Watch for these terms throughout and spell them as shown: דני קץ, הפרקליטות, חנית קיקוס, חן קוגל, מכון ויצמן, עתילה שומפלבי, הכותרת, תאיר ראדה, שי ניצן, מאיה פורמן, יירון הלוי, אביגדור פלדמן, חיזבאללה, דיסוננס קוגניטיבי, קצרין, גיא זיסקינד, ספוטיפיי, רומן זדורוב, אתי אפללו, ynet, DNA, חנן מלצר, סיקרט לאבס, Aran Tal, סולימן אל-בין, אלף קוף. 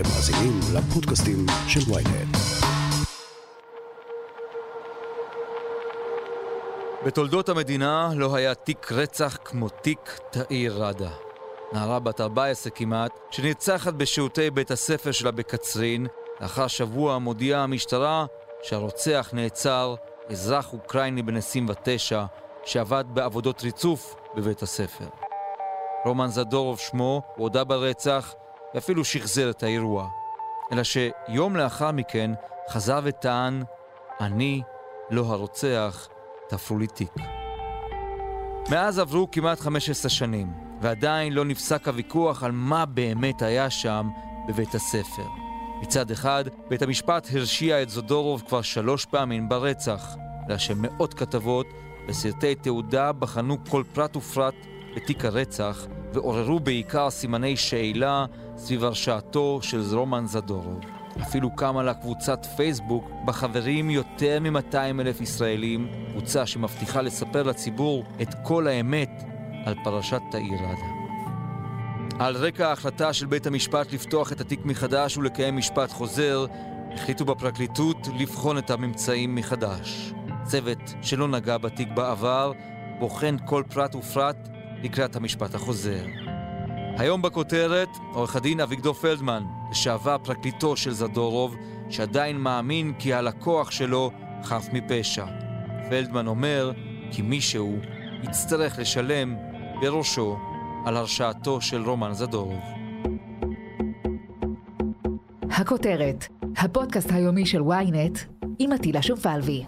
אתם מאזינים לפודקאסטים של ynet. בתולדות המדינה לא היה תיק רצח כמו תיק תאיר ראדה. נערה בת 14 כמעט, שנרצחת בשיעוטי בית הספר שלה בקצרין, לאחר שבוע מודיעה המשטרה שהרוצח נעצר, אזרח אוקראיני בן 29, שעבד בעבודות ריצוף בבית הספר. רומן זדורוב שמו, הוא הודה ברצח ואפילו שחזר את האירוע. אלא שיום לאחר מכן חזר וטען, אני לא הרוצח, תפרו לי תיק. מאז עברו כמעט 15 שנים, ועדיין לא נפסק הוויכוח על מה באמת היה שם בבית הספר. מצד אחד, בית המשפט הרשיע את זדורוב כבר 3 פעמים ברצח, אלא שמאות כתבות וסרטי תעודה בחנו כל פרט ופרט בתיק הרצח, ועוררו בעיקר סימני שאלה סביב הרשעתו של רומן זדורוב. אפילו קמה לה קבוצת פייסבוק בחברים יותר מ-200,000 ישראלים, קבוצה שמבטיחה לספר לציבור את כל האמת על פרשת תאיר ראדה. על רקע ההחלטה של בית המשפט לפתוח את התיק מחדש ולקיים משפט חוזר, החליטו בפרקליטות לבחון את הממצאים מחדש. צוות שלא נגע בתיק בעבר בוחן כל פרט ופרט לקראת המשפט החוזר. היום בכותרת, עורך הדין אביגדור פלדמן, לשעבר פרקליטו של זדורוב, שעדיין מאמין כי הלקוח שלו חף מפשע. פלדמן אומר כי מישהו יצטרך לשלם בראשו על הרשעתו של רומן זדורוב. הכותרת, הפודקאסט היומי של ynet עם עתילה שומפלבי.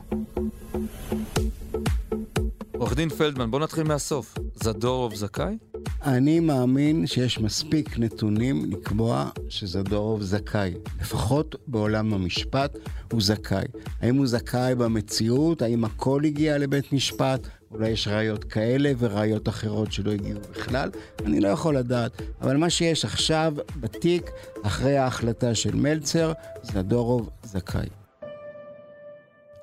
עורך דין פלדמן, בוא נתחיל מהסוף. זדורוב זכאי? אני מאמין שיש מספיק נתונים לקבוע שזדורוב זכאי. לפחות בעולם המשפט הוא זכאי. האם הוא זכאי במציאות? האם הכל הגיע לבית משפט? אולי יש ראיות כאלה וראיות אחרות שלא הגיעו בכלל? אני לא יכול לדעת. אבל מה שיש עכשיו בתיק, אחרי ההחלטה של מלצר, זדורוב זכאי.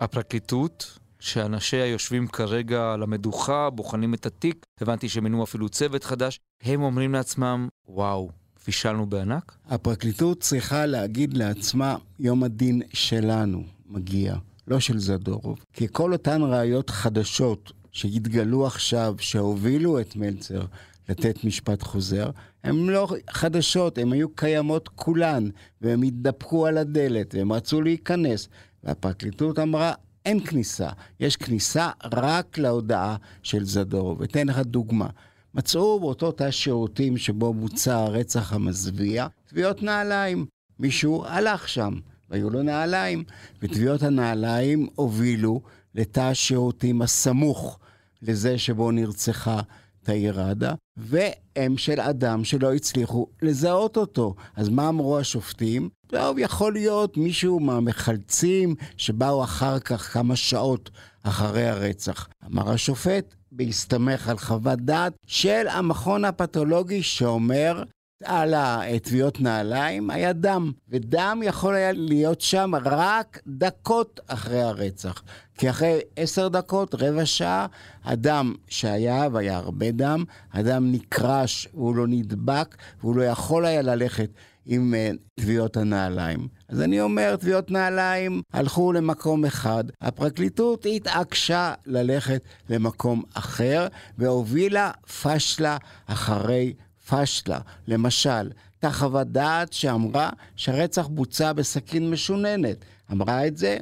הפרקליטות? שאנשיה יושבים כרגע על המדוכה, בוחנים את התיק, הבנתי שמינו אפילו צוות חדש, הם אומרים לעצמם, וואו, פישלנו בענק? הפרקליטות צריכה להגיד לעצמה, יום הדין שלנו מגיע, לא של זדורוב. כי כל אותן ראיות חדשות שהתגלו עכשיו, שהובילו את מלצר לתת משפט חוזר, הן לא חדשות, הן היו קיימות כולן, והם התדפקו על הדלת, והם רצו להיכנס. והפרקליטות אמרה, אין כניסה, יש כניסה רק להודעה של זדורוב. אתן לך דוגמה. מצאו באותו תא שירותים שבו בוצע הרצח המזוויע, תביעות נעליים. מישהו הלך שם, והיו לו נעליים. ותביעות הנעליים הובילו לתא השירותים הסמוך לזה שבו נרצחה תאיר ראדה, והם של אדם שלא הצליחו לזהות אותו. אז מה אמרו השופטים? טוב, יכול להיות מישהו מהמחלצים שבאו אחר כך כמה שעות אחרי הרצח. אמר השופט, בהסתמך על חוות דעת של המכון הפתולוגי שאומר, על התביעות נעליים היה דם, ודם יכול היה להיות שם רק דקות אחרי הרצח. כי אחרי 10 דקות, רבע שעה, הדם שהיה, והיה הרבה דם, הדם נקרש, הוא לא נדבק, והוא לא יכול היה ללכת עם תביעות הנעליים. אז אני אומר, תביעות נעליים הלכו למקום אחד, הפרקליטות התעקשה ללכת למקום אחר, והובילה פשלה אחרי פשלה. למשל, תחוות דעת שאמרה שהרצח בוצע בסכין משוננת. אמרה את זה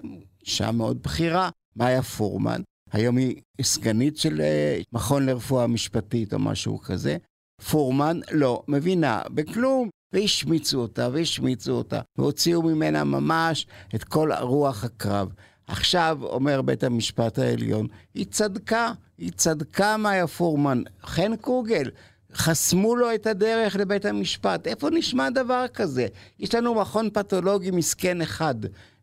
אישה מאוד בכירה, מאיה פורמן, היום היא סגנית של מכון לרפואה משפטית או משהו כזה. פורמן לא מבינה בכלום, והשמיצו אותה והוציאו ממנה ממש את כל רוח הקרב. עכשיו אומר בית המשפט העליון, היא צדקה, מאיה פורמן. חן קוגל, חסמו לו את הדרך לבית המשפט. איפה נשמע דבר כזה? יש לנו מכון פתולוגי מסכן אחד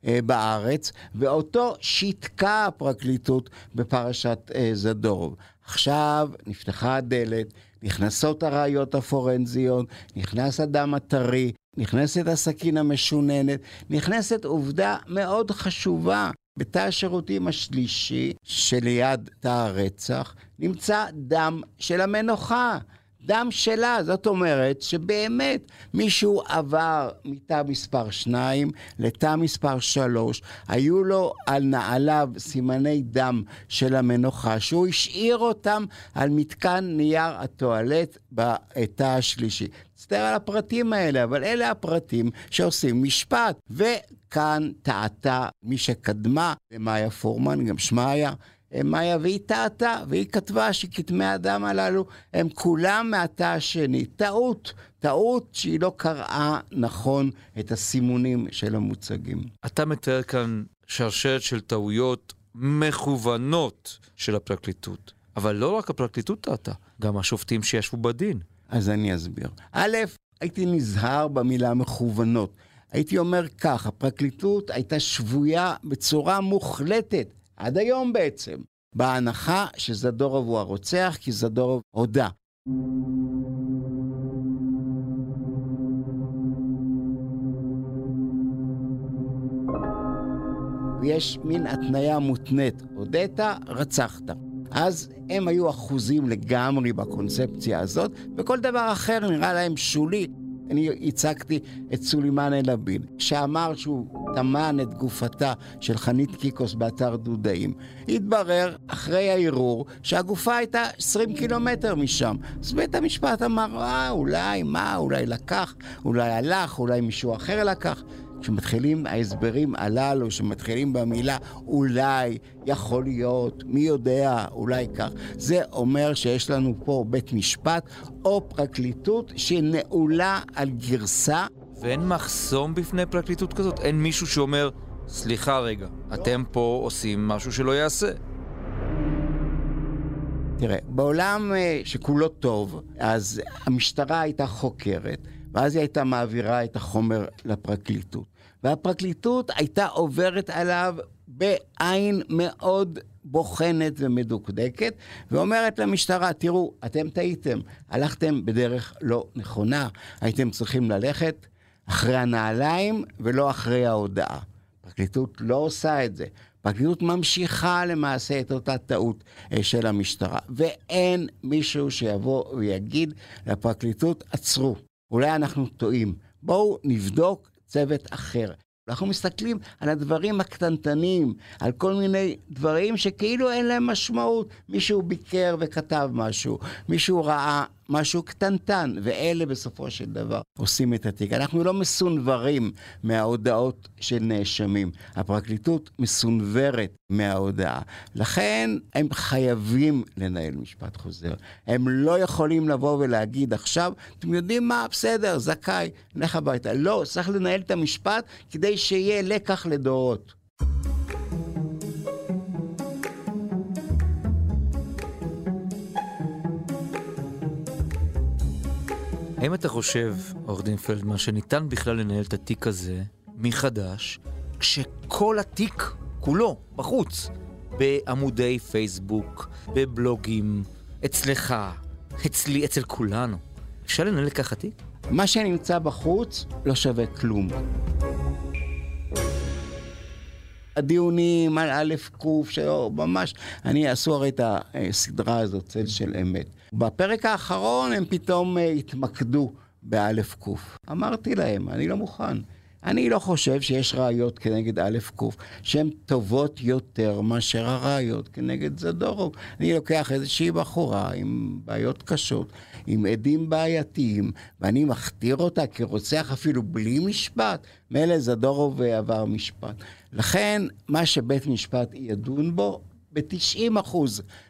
בארץ, ואותו שיתקה הפרקליטות בפרשת זדורוב. עכשיו נפתחה הדלת, נכנסות הראיות הפורנזיות, נכנס הדם הטרי, נכנסת הסכין המשוננת, נכנסת עובדה מאוד חשובה. בתא השירותים השלישי שליד תא הרצח, נמצא דם של המנוחה. דם שלה, זאת אומרת שבאמת מישהו עבר מתא מספר 2 לתא מספר 3, היו לו על נעליו סימני דם של המנוחה, שהוא השאיר אותם על מתקן נייר הטואלט בתא השלישי. תסתר על הפרטים האלה, אבל אלה הפרטים שעושים משפט, וכאן טעתה מי שקדמה, מאיה פורמן, גם שמה היה, מאיה, והיא טעתה, והיא כתבה שכתמי הדם הללו הם כולם מהתא השני. טעות שהיא לא קראה נכון את הסימונים של המוצגים. אתה מתאר כאן שרשרת של טעויות מכוונות של הפרקליטות, אבל לא רק הפרקליטות טעתה, גם השופטים שישבו בדין. אז אני אסביר. א', הייתי נזהר במילה מכוונות. הייתי אומר כך, הפרקליטות הייתה שבויה בצורה מוחלטת, עד היום בעצם, בהנחה שזדורוב הוא הרוצח, כי זדורוב הודה. ויש מין התניה מותנית, הודית, רצחת. אז הם היו אחוזים לגמרי בקונספציה הזאת, וכל דבר אחר נראה להם שולי. אני הצגתי את סולימן אל-בין, שאמר שהוא תמן את גופתה של חנית קיקוס באתר דודאים. התברר אחרי העירור שהגופה הייתה 20 קילומטר משם. אז בית המשפט אמר, אולי לקח, אולי הלך, אולי מישהו אחר לקח. כשמתחילים ההסברים הללו, שמתחילים במילה אולי, יכול להיות, מי יודע, אולי כך, זה אומר שיש לנו פה בית משפט או פרקליטות שנעולה על גרסה. ואין מחסום בפני פרקליטות כזאת? אין מישהו שאומר, סליחה רגע, אתם פה עושים משהו שלא יעשה? תראה, בעולם שכולו טוב, אז המשטרה הייתה חוקרת, ואז היא הייתה מעבירה את החומר לפרקליטות. והפרקליטות הייתה עוברת עליו בעין מאוד בוחנת ומדוקדקת, ואומרת למשטרה, תראו, אתם טעיתם, הלכתם בדרך לא נכונה, הייתם צריכים ללכת אחרי הנעליים ולא אחרי ההודעה. הפרקליטות לא עושה את זה. הפרקליטות ממשיכה למעשה את אותה טעות של המשטרה, ואין מישהו שיבוא ויגיד לפרקליטות, עצרו. אולי אנחנו טועים, בואו נבדוק צוות אחר. אנחנו מסתכלים על הדברים הקטנטנים, על כל מיני דברים שכאילו אין להם משמעות. מישהו ביקר וכתב משהו, מישהו ראה משהו קטנטן, ואלה בסופו של דבר עושים את התיק. אנחנו לא מסונברים מההודעות של נאשמים. הפרקליטות מסונברת מההודעה. לכן הם חייבים לנהל משפט חוזר. הם לא יכולים לבוא ולהגיד עכשיו, אתם יודעים מה? בסדר, זכאי, נלך הביתה. לא, צריך לנהל את המשפט כדי שיהיה לקח לדורות. האם אתה חושב, עורך דין פלדמן, שניתן בכלל לנהל את התיק הזה מחדש, כשכל התיק כולו בחוץ, בעמודי פייסבוק, בבלוגים, אצלך, אצלי, אצל כולנו? אפשר לנהל כך התיק? מה שנמצא בחוץ לא שווה כלום. הדיונים על אלף קוף, שממש, אני עשו הרי את הסדרה הזאת, צל של אמת. בפרק האחרון הם פתאום התמקדו באלף קוף. אמרתי להם, אני לא מוכן. אני לא חושב שיש ראיות כנגד אלף קוף, שהן טובות יותר מאשר הראיות כנגד זדורוב. אני לוקח איזושהי בחורה עם בעיות קשות, עם עדים בעייתיים, ואני מכתיר אותה כרוצח אפילו בלי משפט, מלא זדורוב ועבר משפט. לכן, מה שבית משפט ידון בו, ב-90%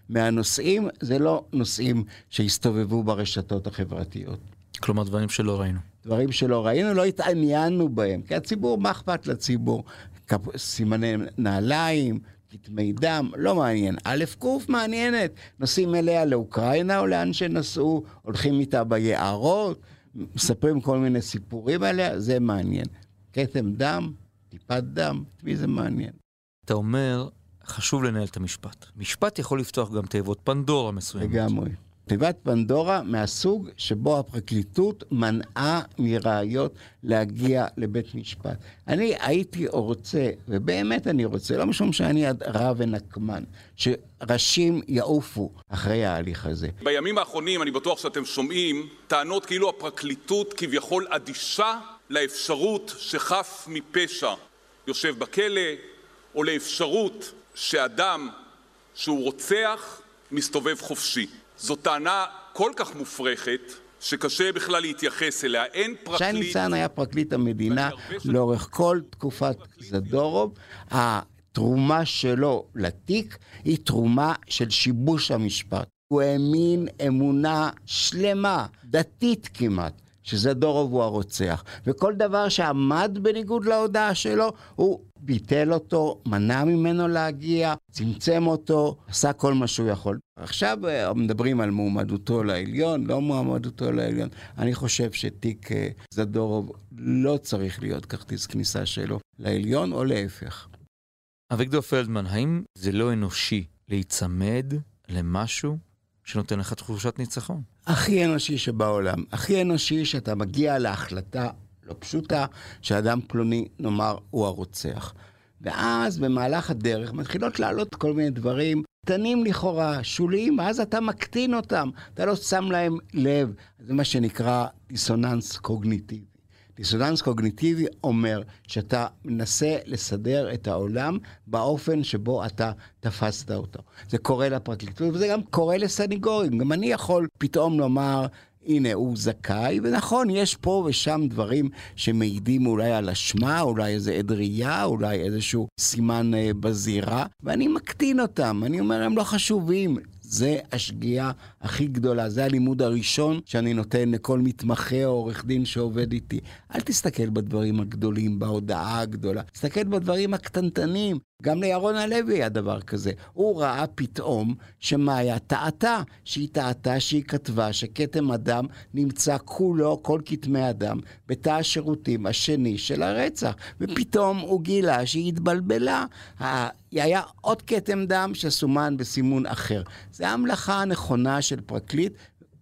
מהנושאים, זה לא נושאים שהסתובבו ברשתות החברתיות. כלומר, דברים שלא ראינו. דברים שלא ראינו, לא התעניינו בהם, כי הציבור, מה אכפת לציבור? סימני נעליים, כתמי דם, לא מעניין. א' קוף מעניינת, נוסעים אליה לאוקראינה או לאן שנסעו, הולכים איתה ביערות, מספרים כל מיני סיפורים עליה, זה מעניין. כתם דם, טיפת דם, מי זה מעניין? אתה אומר, חשוב לנהל את המשפט. משפט יכול לפתוח גם תיבות פנדורה מסוימת. לגמרי. תיבת פנדורה מהסוג שבו הפרקליטות מנעה מראיות להגיע לבית משפט. אני הייתי רוצה, ובאמת אני רוצה, לא משום שאני רע ונקמן, שראשים יעופו אחרי ההליך הזה. בימים האחרונים אני בטוח שאתם שומעים טענות כאילו הפרקליטות כביכול אדישה לאפשרות שחף מפשע יושב בכלא, או לאפשרות שאדם שהוא רוצח מסתובב חופשי. זו טענה כל כך מופרכת, שקשה בכלל להתייחס אליה. אין פרקליט... שי ניצן היה פרקליט המדינה לאורך כל תקופת זדורוב. התרומה שלו לתיק היא תרומה של שיבוש המשפט. הוא האמין אמונה שלמה, דתית כמעט, שזדורוב הוא הרוצח. וכל דבר שעמד בניגוד להודעה שלו, הוא ביטל אותו, מנע ממנו להגיע, צמצם אותו, עשה כל מה שהוא יכול. עכשיו מדברים על מועמדותו לעליון, לא מועמדותו לעליון. אני חושב שתיק זדורוב לא צריך להיות כרטיס כניסה שלו לעליון, או להפך. אביגדור פלדמן, האם זה לא אנושי להיצמד למשהו שנותן לך תחושת ניצחון? הכי אנושי שבעולם, הכי אנושי שאתה מגיע להחלטה לא פשוטה, שאדם פלוני, נאמר, הוא הרוצח. ואז במהלך הדרך מתחילות לעלות כל מיני דברים, קטנים לכאורה, שוליים, ואז אתה מקטין אותם, אתה לא שם להם לב. זה מה שנקרא דיסוננס קוגניטיבי. דיסוננס קוגניטיבי אומר שאתה מנסה לסדר את העולם באופן שבו אתה תפסת אותו. זה קורה לפרקליטות, וזה גם קורה לסניגורים. גם אני יכול פתאום לומר, הנה, הוא זכאי, ונכון, יש פה ושם דברים שמעידים אולי על אשמה, אולי איזה עדרייה, אולי איזשהו סימן בזירה, ואני מקטין אותם, אני אומר, הם לא חשובים. זה השגיאה הכי גדולה, זה הלימוד הראשון שאני נותן לכל מתמחה או עורך דין שעובד איתי. אל תסתכל בדברים הגדולים, בהודעה הגדולה, תסתכל בדברים הקטנטנים. גם ליירון הלוי היה דבר כזה. הוא ראה פתאום שמאיה טעתה, שהיא טעתה, שהיא כתבה, שכתם אדם נמצא כולו, כל כתמי אדם, בתא השירותים השני של הרצח. ופתאום הוא גילה שהיא התבלבלה. היה עוד כתם דם שסומן בסימון אחר. זה המלאכה הנכונה של פרקליט,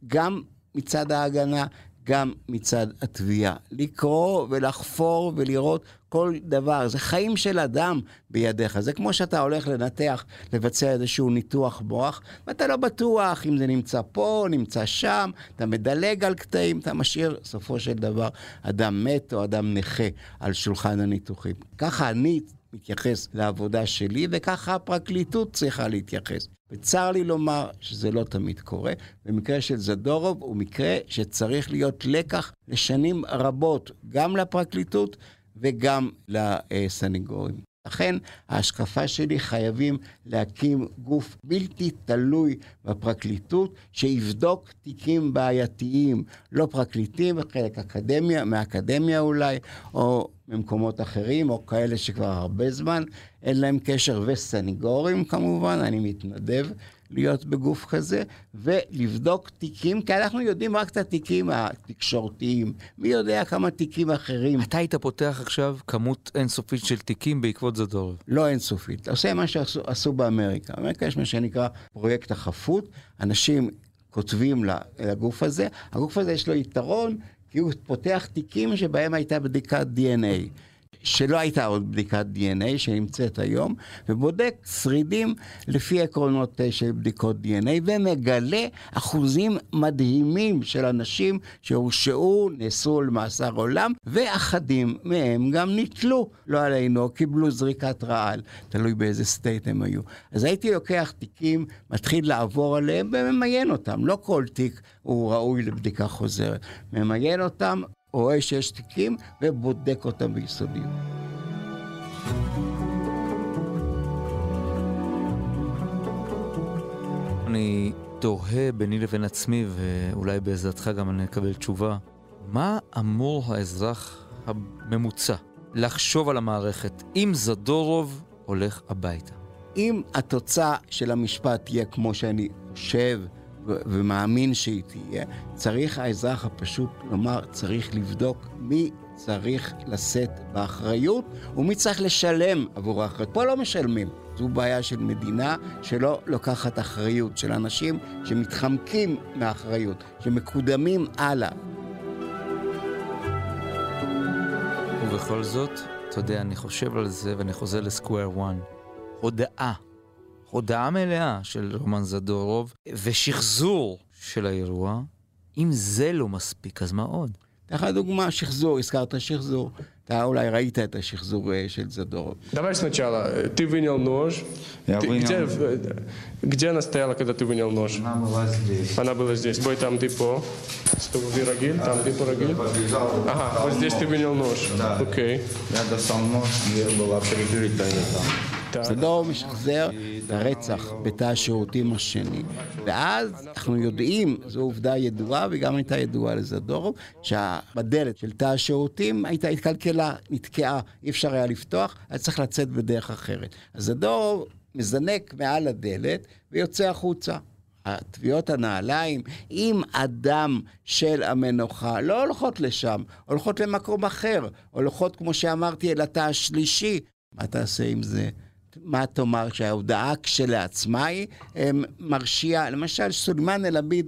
גם מצד ההגנה, גם מצד התביעה. לקרוא ולחפור ולראות כל דבר. זה חיים של אדם בידיך. זה כמו שאתה הולך לנתח, לבצע איזשהו ניתוח מוח, ואתה לא בטוח אם זה נמצא פה, נמצא שם, אתה מדלג על קטעים, אתה משאיר סופו של דבר אדם מת או אדם נכה על שולחן הניתוחים. ככה אני מתייחס לעבודה שלי, וככה הפרקליטות צריכה להתייחס. וצר לי לומר שזה לא תמיד קורה. במקרה של זדורוב הוא מקרה שצריך להיות לקח לשנים רבות, גם לפרקליטות וגם לסניגורים. לכן ההשקפה שלי חייבים להקים גוף בלתי תלוי בפרקליטות שיבדוק תיקים בעייתיים, לא פרקליטים, חלק אקדמיה, מהאקדמיה אולי, או במקומות אחרים, או כאלה שכבר הרבה זמן אין להם קשר, וסניגורים כמובן, אני מתנדב להיות בגוף כזה, ולבדוק תיקים, כי אנחנו יודעים רק את התיקים התקשורתיים. מי יודע כמה תיקים אחרים. אתה היית פותח עכשיו כמות אינסופית של תיקים בעקבות זדורוב? לא אינסופית. עושה מה שעשו באמריקה. באמריקה יש מה שנקרא פרויקט החפות. אנשים כותבים לגוף הזה. הגוף הזה יש לו יתרון, כי הוא פותח תיקים שבהם הייתה בדיקת DNA. שלא הייתה עוד בדיקת DNA שנמצאת היום, ובודק שרידים לפי עקרונות של בדיקות DNA, ומגלה אחוזים מדהימים של אנשים שהורשעו, נעשו למאסר עולם, ואחדים מהם גם ניטלו, לא עלינו, קיבלו זריקת רעל, תלוי באיזה סטייט הם היו. אז הייתי לוקח תיקים, מתחיל לעבור עליהם וממיין אותם, לא כל תיק הוא ראוי לבדיקה חוזרת, ממיין אותם, רואה שיש תיקים ובודק אותם ביסודיות. אני תוהה ביני לבין עצמי, ואולי בעזרתך גם אני אקבל תשובה. מה אמור האזרח הממוצע לחשוב על המערכת אם זדורוב הולך הביתה? אם התוצאה של המשפט תהיה כמו שאני חושב, ומאמין שהיא תהיה, צריך האזרח הפשוט לומר, צריך לבדוק מי צריך לשאת באחריות ומי צריך לשלם עבור האחריות. פה לא משלמים. זו בעיה של מדינה שלא לוקחת אחריות, של אנשים שמתחמקים מאחריות, שמקודמים הלאה. ובכל זאת, אתה יודע, אני חושב על זה ואני חוזר לסקוואר וואן. הודעה מלאה של רומן זדורוב ושחזור של האירוע. אם זה לא מספיק, אז מה עוד? אחת דוגמה, שחזור, הזכרת שחזור. אתה אולי ראית את השחזור של זדורוב. Давай сначала, ты вынял нож. Где она стояла, когда ты вынял нож? Она была здесь. Она была здесь. Бой там депо. Чтобы вирогиль, там депо рогиль. Ага, вот здесь ты вынял нож. Окей. Я достал нож, дверь была прикрыта. זדורוב משחזר את הרצח בתא השירותים השני, ואז אנחנו יודעים, זו עובדה ידועה וגם הייתה ידועה לזדורוב, שהדלת של תא השירותים הייתה התקלקלה, נתקעה, אי אפשר היה לפתוח, אז צריך לצאת בדרך אחרת. אז זדורוב מזנק מעל הדלת ויוצא החוצה. הטביעות הנעליים עם הדם של המנוחה לא הולכות לשם, הולכות למקום אחר, הולכות כמו שאמרתי אל התא השלישי. מה תעשה עם זה? מה תאמר שההודעה כשלעצמה היא מרשיעה? למשל, סולימן אל-בין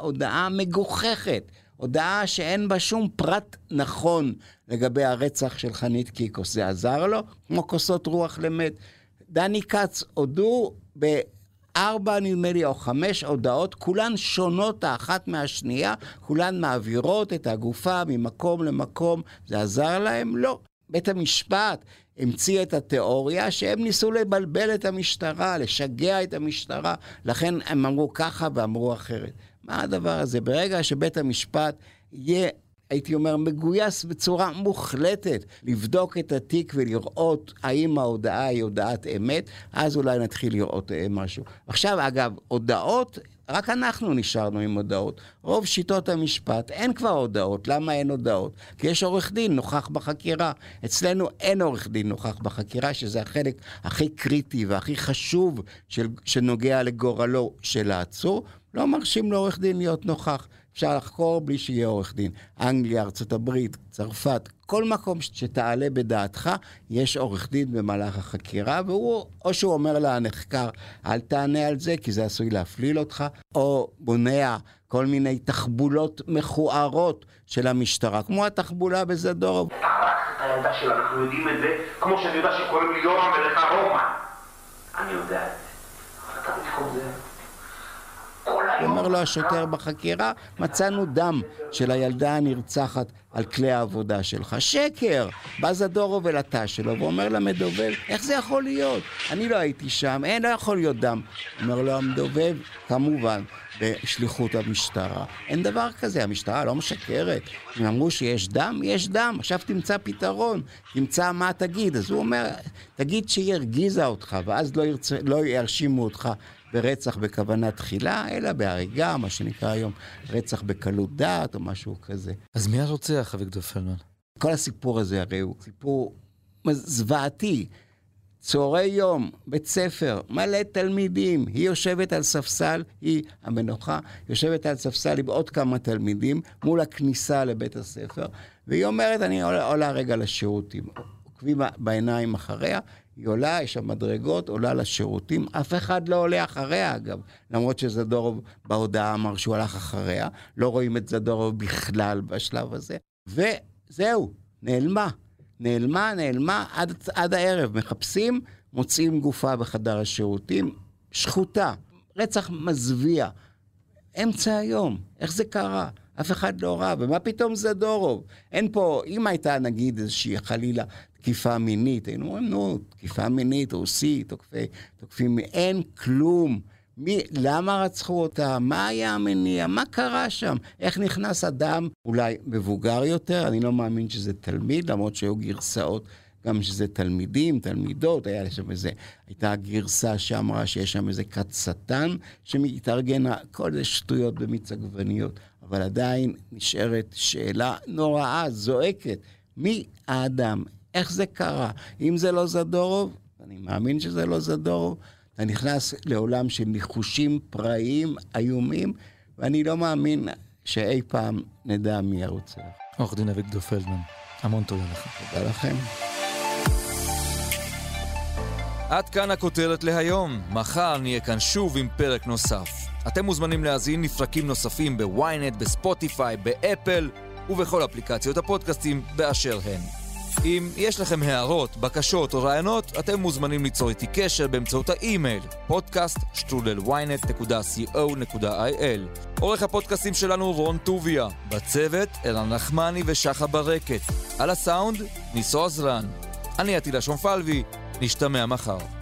הודעה מגוחכת, הודעה שאין בה שום פרט נכון לגבי הרצח של חנית קיקוס. זה עזר לו? כמו כוסות רוח למת. דני קץ הודו ב4 נדמה לי או 5 הודעות, כולן שונות האחת מהשנייה, כולן מעבירות את הגופה ממקום למקום. זה עזר להם? לא. בית המשפט המציא את התיאוריה שהם ניסו לבלבל את המשטרה, לשגע את המשטרה, לכן הם אמרו ככה ואמרו אחרת. מה הדבר הזה? ברגע שבית המשפט יהיה, הייתי אומר, מגויס בצורה מוחלטת, לבדוק את התיק ולראות האם ההודעה היא הודעת אמת, אז אולי נתחיל לראות משהו. עכשיו, אגב, הודעות, רק אנחנו נשארנו עם הודעות. רוב שיטות המשפט, אין כבר הודעות. למה אין הודעות? כי יש עורך דין נוכח בחקירה. אצלנו אין עורך דין נוכח בחקירה, שזה החלק הכי קריטי והכי חשוב שנוגע לגורלו של העצור. לא מרשים לעורך דין להיות נוכח. אפשר לחקור בלי שיהיה עורך דין. אנגליה, ארצות הברית, צרפת, כל מקום שתעלה בדעתך, יש עורך דין במהלך החקירה, והוא, או שהוא אומר לה, נחקר, אל תענה על זה, כי זה עשוי להפליל אותך, או בונע כל מיני תחבולות מכוערות של המשטרה, כמו התחבולה בזדורוב. פרח את הידה שלה, אנחנו יודעים את זה, כמו שאני יודע שקוראים לי יורם ולך רומן. אני יודע את זה, אבל אתה מתחום זה. אומר לו השוטר בחקירה, מצאנו דם של הילדה הנרצחת על כלי העבודה שלך. שקר! בא זדורוב אל התא שלו ואומר למדובב, איך זה יכול להיות? אני לא הייתי שם, אין, לא יכול להיות דם. אומר לו המדובב, כמובן, בשליחות המשטרה. אין דבר כזה, המשטרה לא משקרת. הם אמרו שיש דם? יש דם. עכשיו תמצא פתרון, תמצא מה תגיד. אז הוא אומר, תגיד שהיא הרגיזה אותך, ואז לא ירשימו אותך ברצח בכוונה תחילה, אלא בהריגה, מה שנקרא היום רצח בקלות דעת או משהו כזה. אז מי הרוצח, אביגדור פלדמן? כל הסיפור הזה הרי הוא סיפור זוועתי. צהרי יום, בית ספר, מלא תלמידים. היא יושבת על ספסל, היא המנוחה, יושבת על ספסל עם עוד כמה תלמידים מול הכניסה לבית הספר, והיא אומרת, אני עולה רגע לשירותים. עוקבים בעיניים אחריה, היא עולה, יש המדרגות, עולה לשירותים, אף אחד לא עולה אחריה אגב, למרות שזדורוב בהודעה אמר שהוא הלך אחריה, לא רואים את זדורוב בכלל בשלב הזה, וזהו, נעלמה, עד הערב, מחפשים, מוצאים גופה בחדר השירותים, שחוטה, רצח מזוויע, אמצע היום, איך זה קרה? אף אחד לא רע, ומה פתאום זדורוב? אין פה, אם הייתה נגיד איזושהי חלילה, תקיפה מינית, היינו אומרים, נו, תקיפה מינית, רוסי, תוקפים, אין כלום. למה רצחו אותה? מה היה המניע? מה קרה שם? איך נכנס אדם אולי מבוגר יותר? אני לא מאמין שזה תלמיד, למרות שהיו גרסאות, גם שזה תלמידים, תלמידות, הייתה גרסה שאמרה שיש שם איזה כת שטן, שמתארגן כל זה שטויות במיץ עגבניות. אבל עדיין נשארת שאלה נוראה, זועקת, מי האדם? איך זה קרה? אם זה לא זדורוב, אני מאמין שזה לא זדורוב, אתה נכנס לעולם של ניחושים פראיים, איומים, ואני לא מאמין שאי פעם נדע מי הרוצח. עורך דין אביגדור פלדמן, המון תודה לך. תודה לכם. עד כאן הכותרת להיום. מחר נהיה כאן שוב עם פרק נוסף. אתם מוזמנים להזין לפרקים נוספים בוויינט, בספוטיפיי, באפל ובכל אפליקציות הפודקאסטים באשר הן. אם יש לכם הערות, בקשות או רעיונות, אתם מוזמנים ליצור איתי קשר באמצעות האימייל podcast@ynet.co.il. עורך הפודקאסטים שלנו רון טוביה, בצוות אלן נחמני ושחה ברקת, על הסאונד ניסו עזרן. אני עתילה שומפלבי, נשתמע מחר.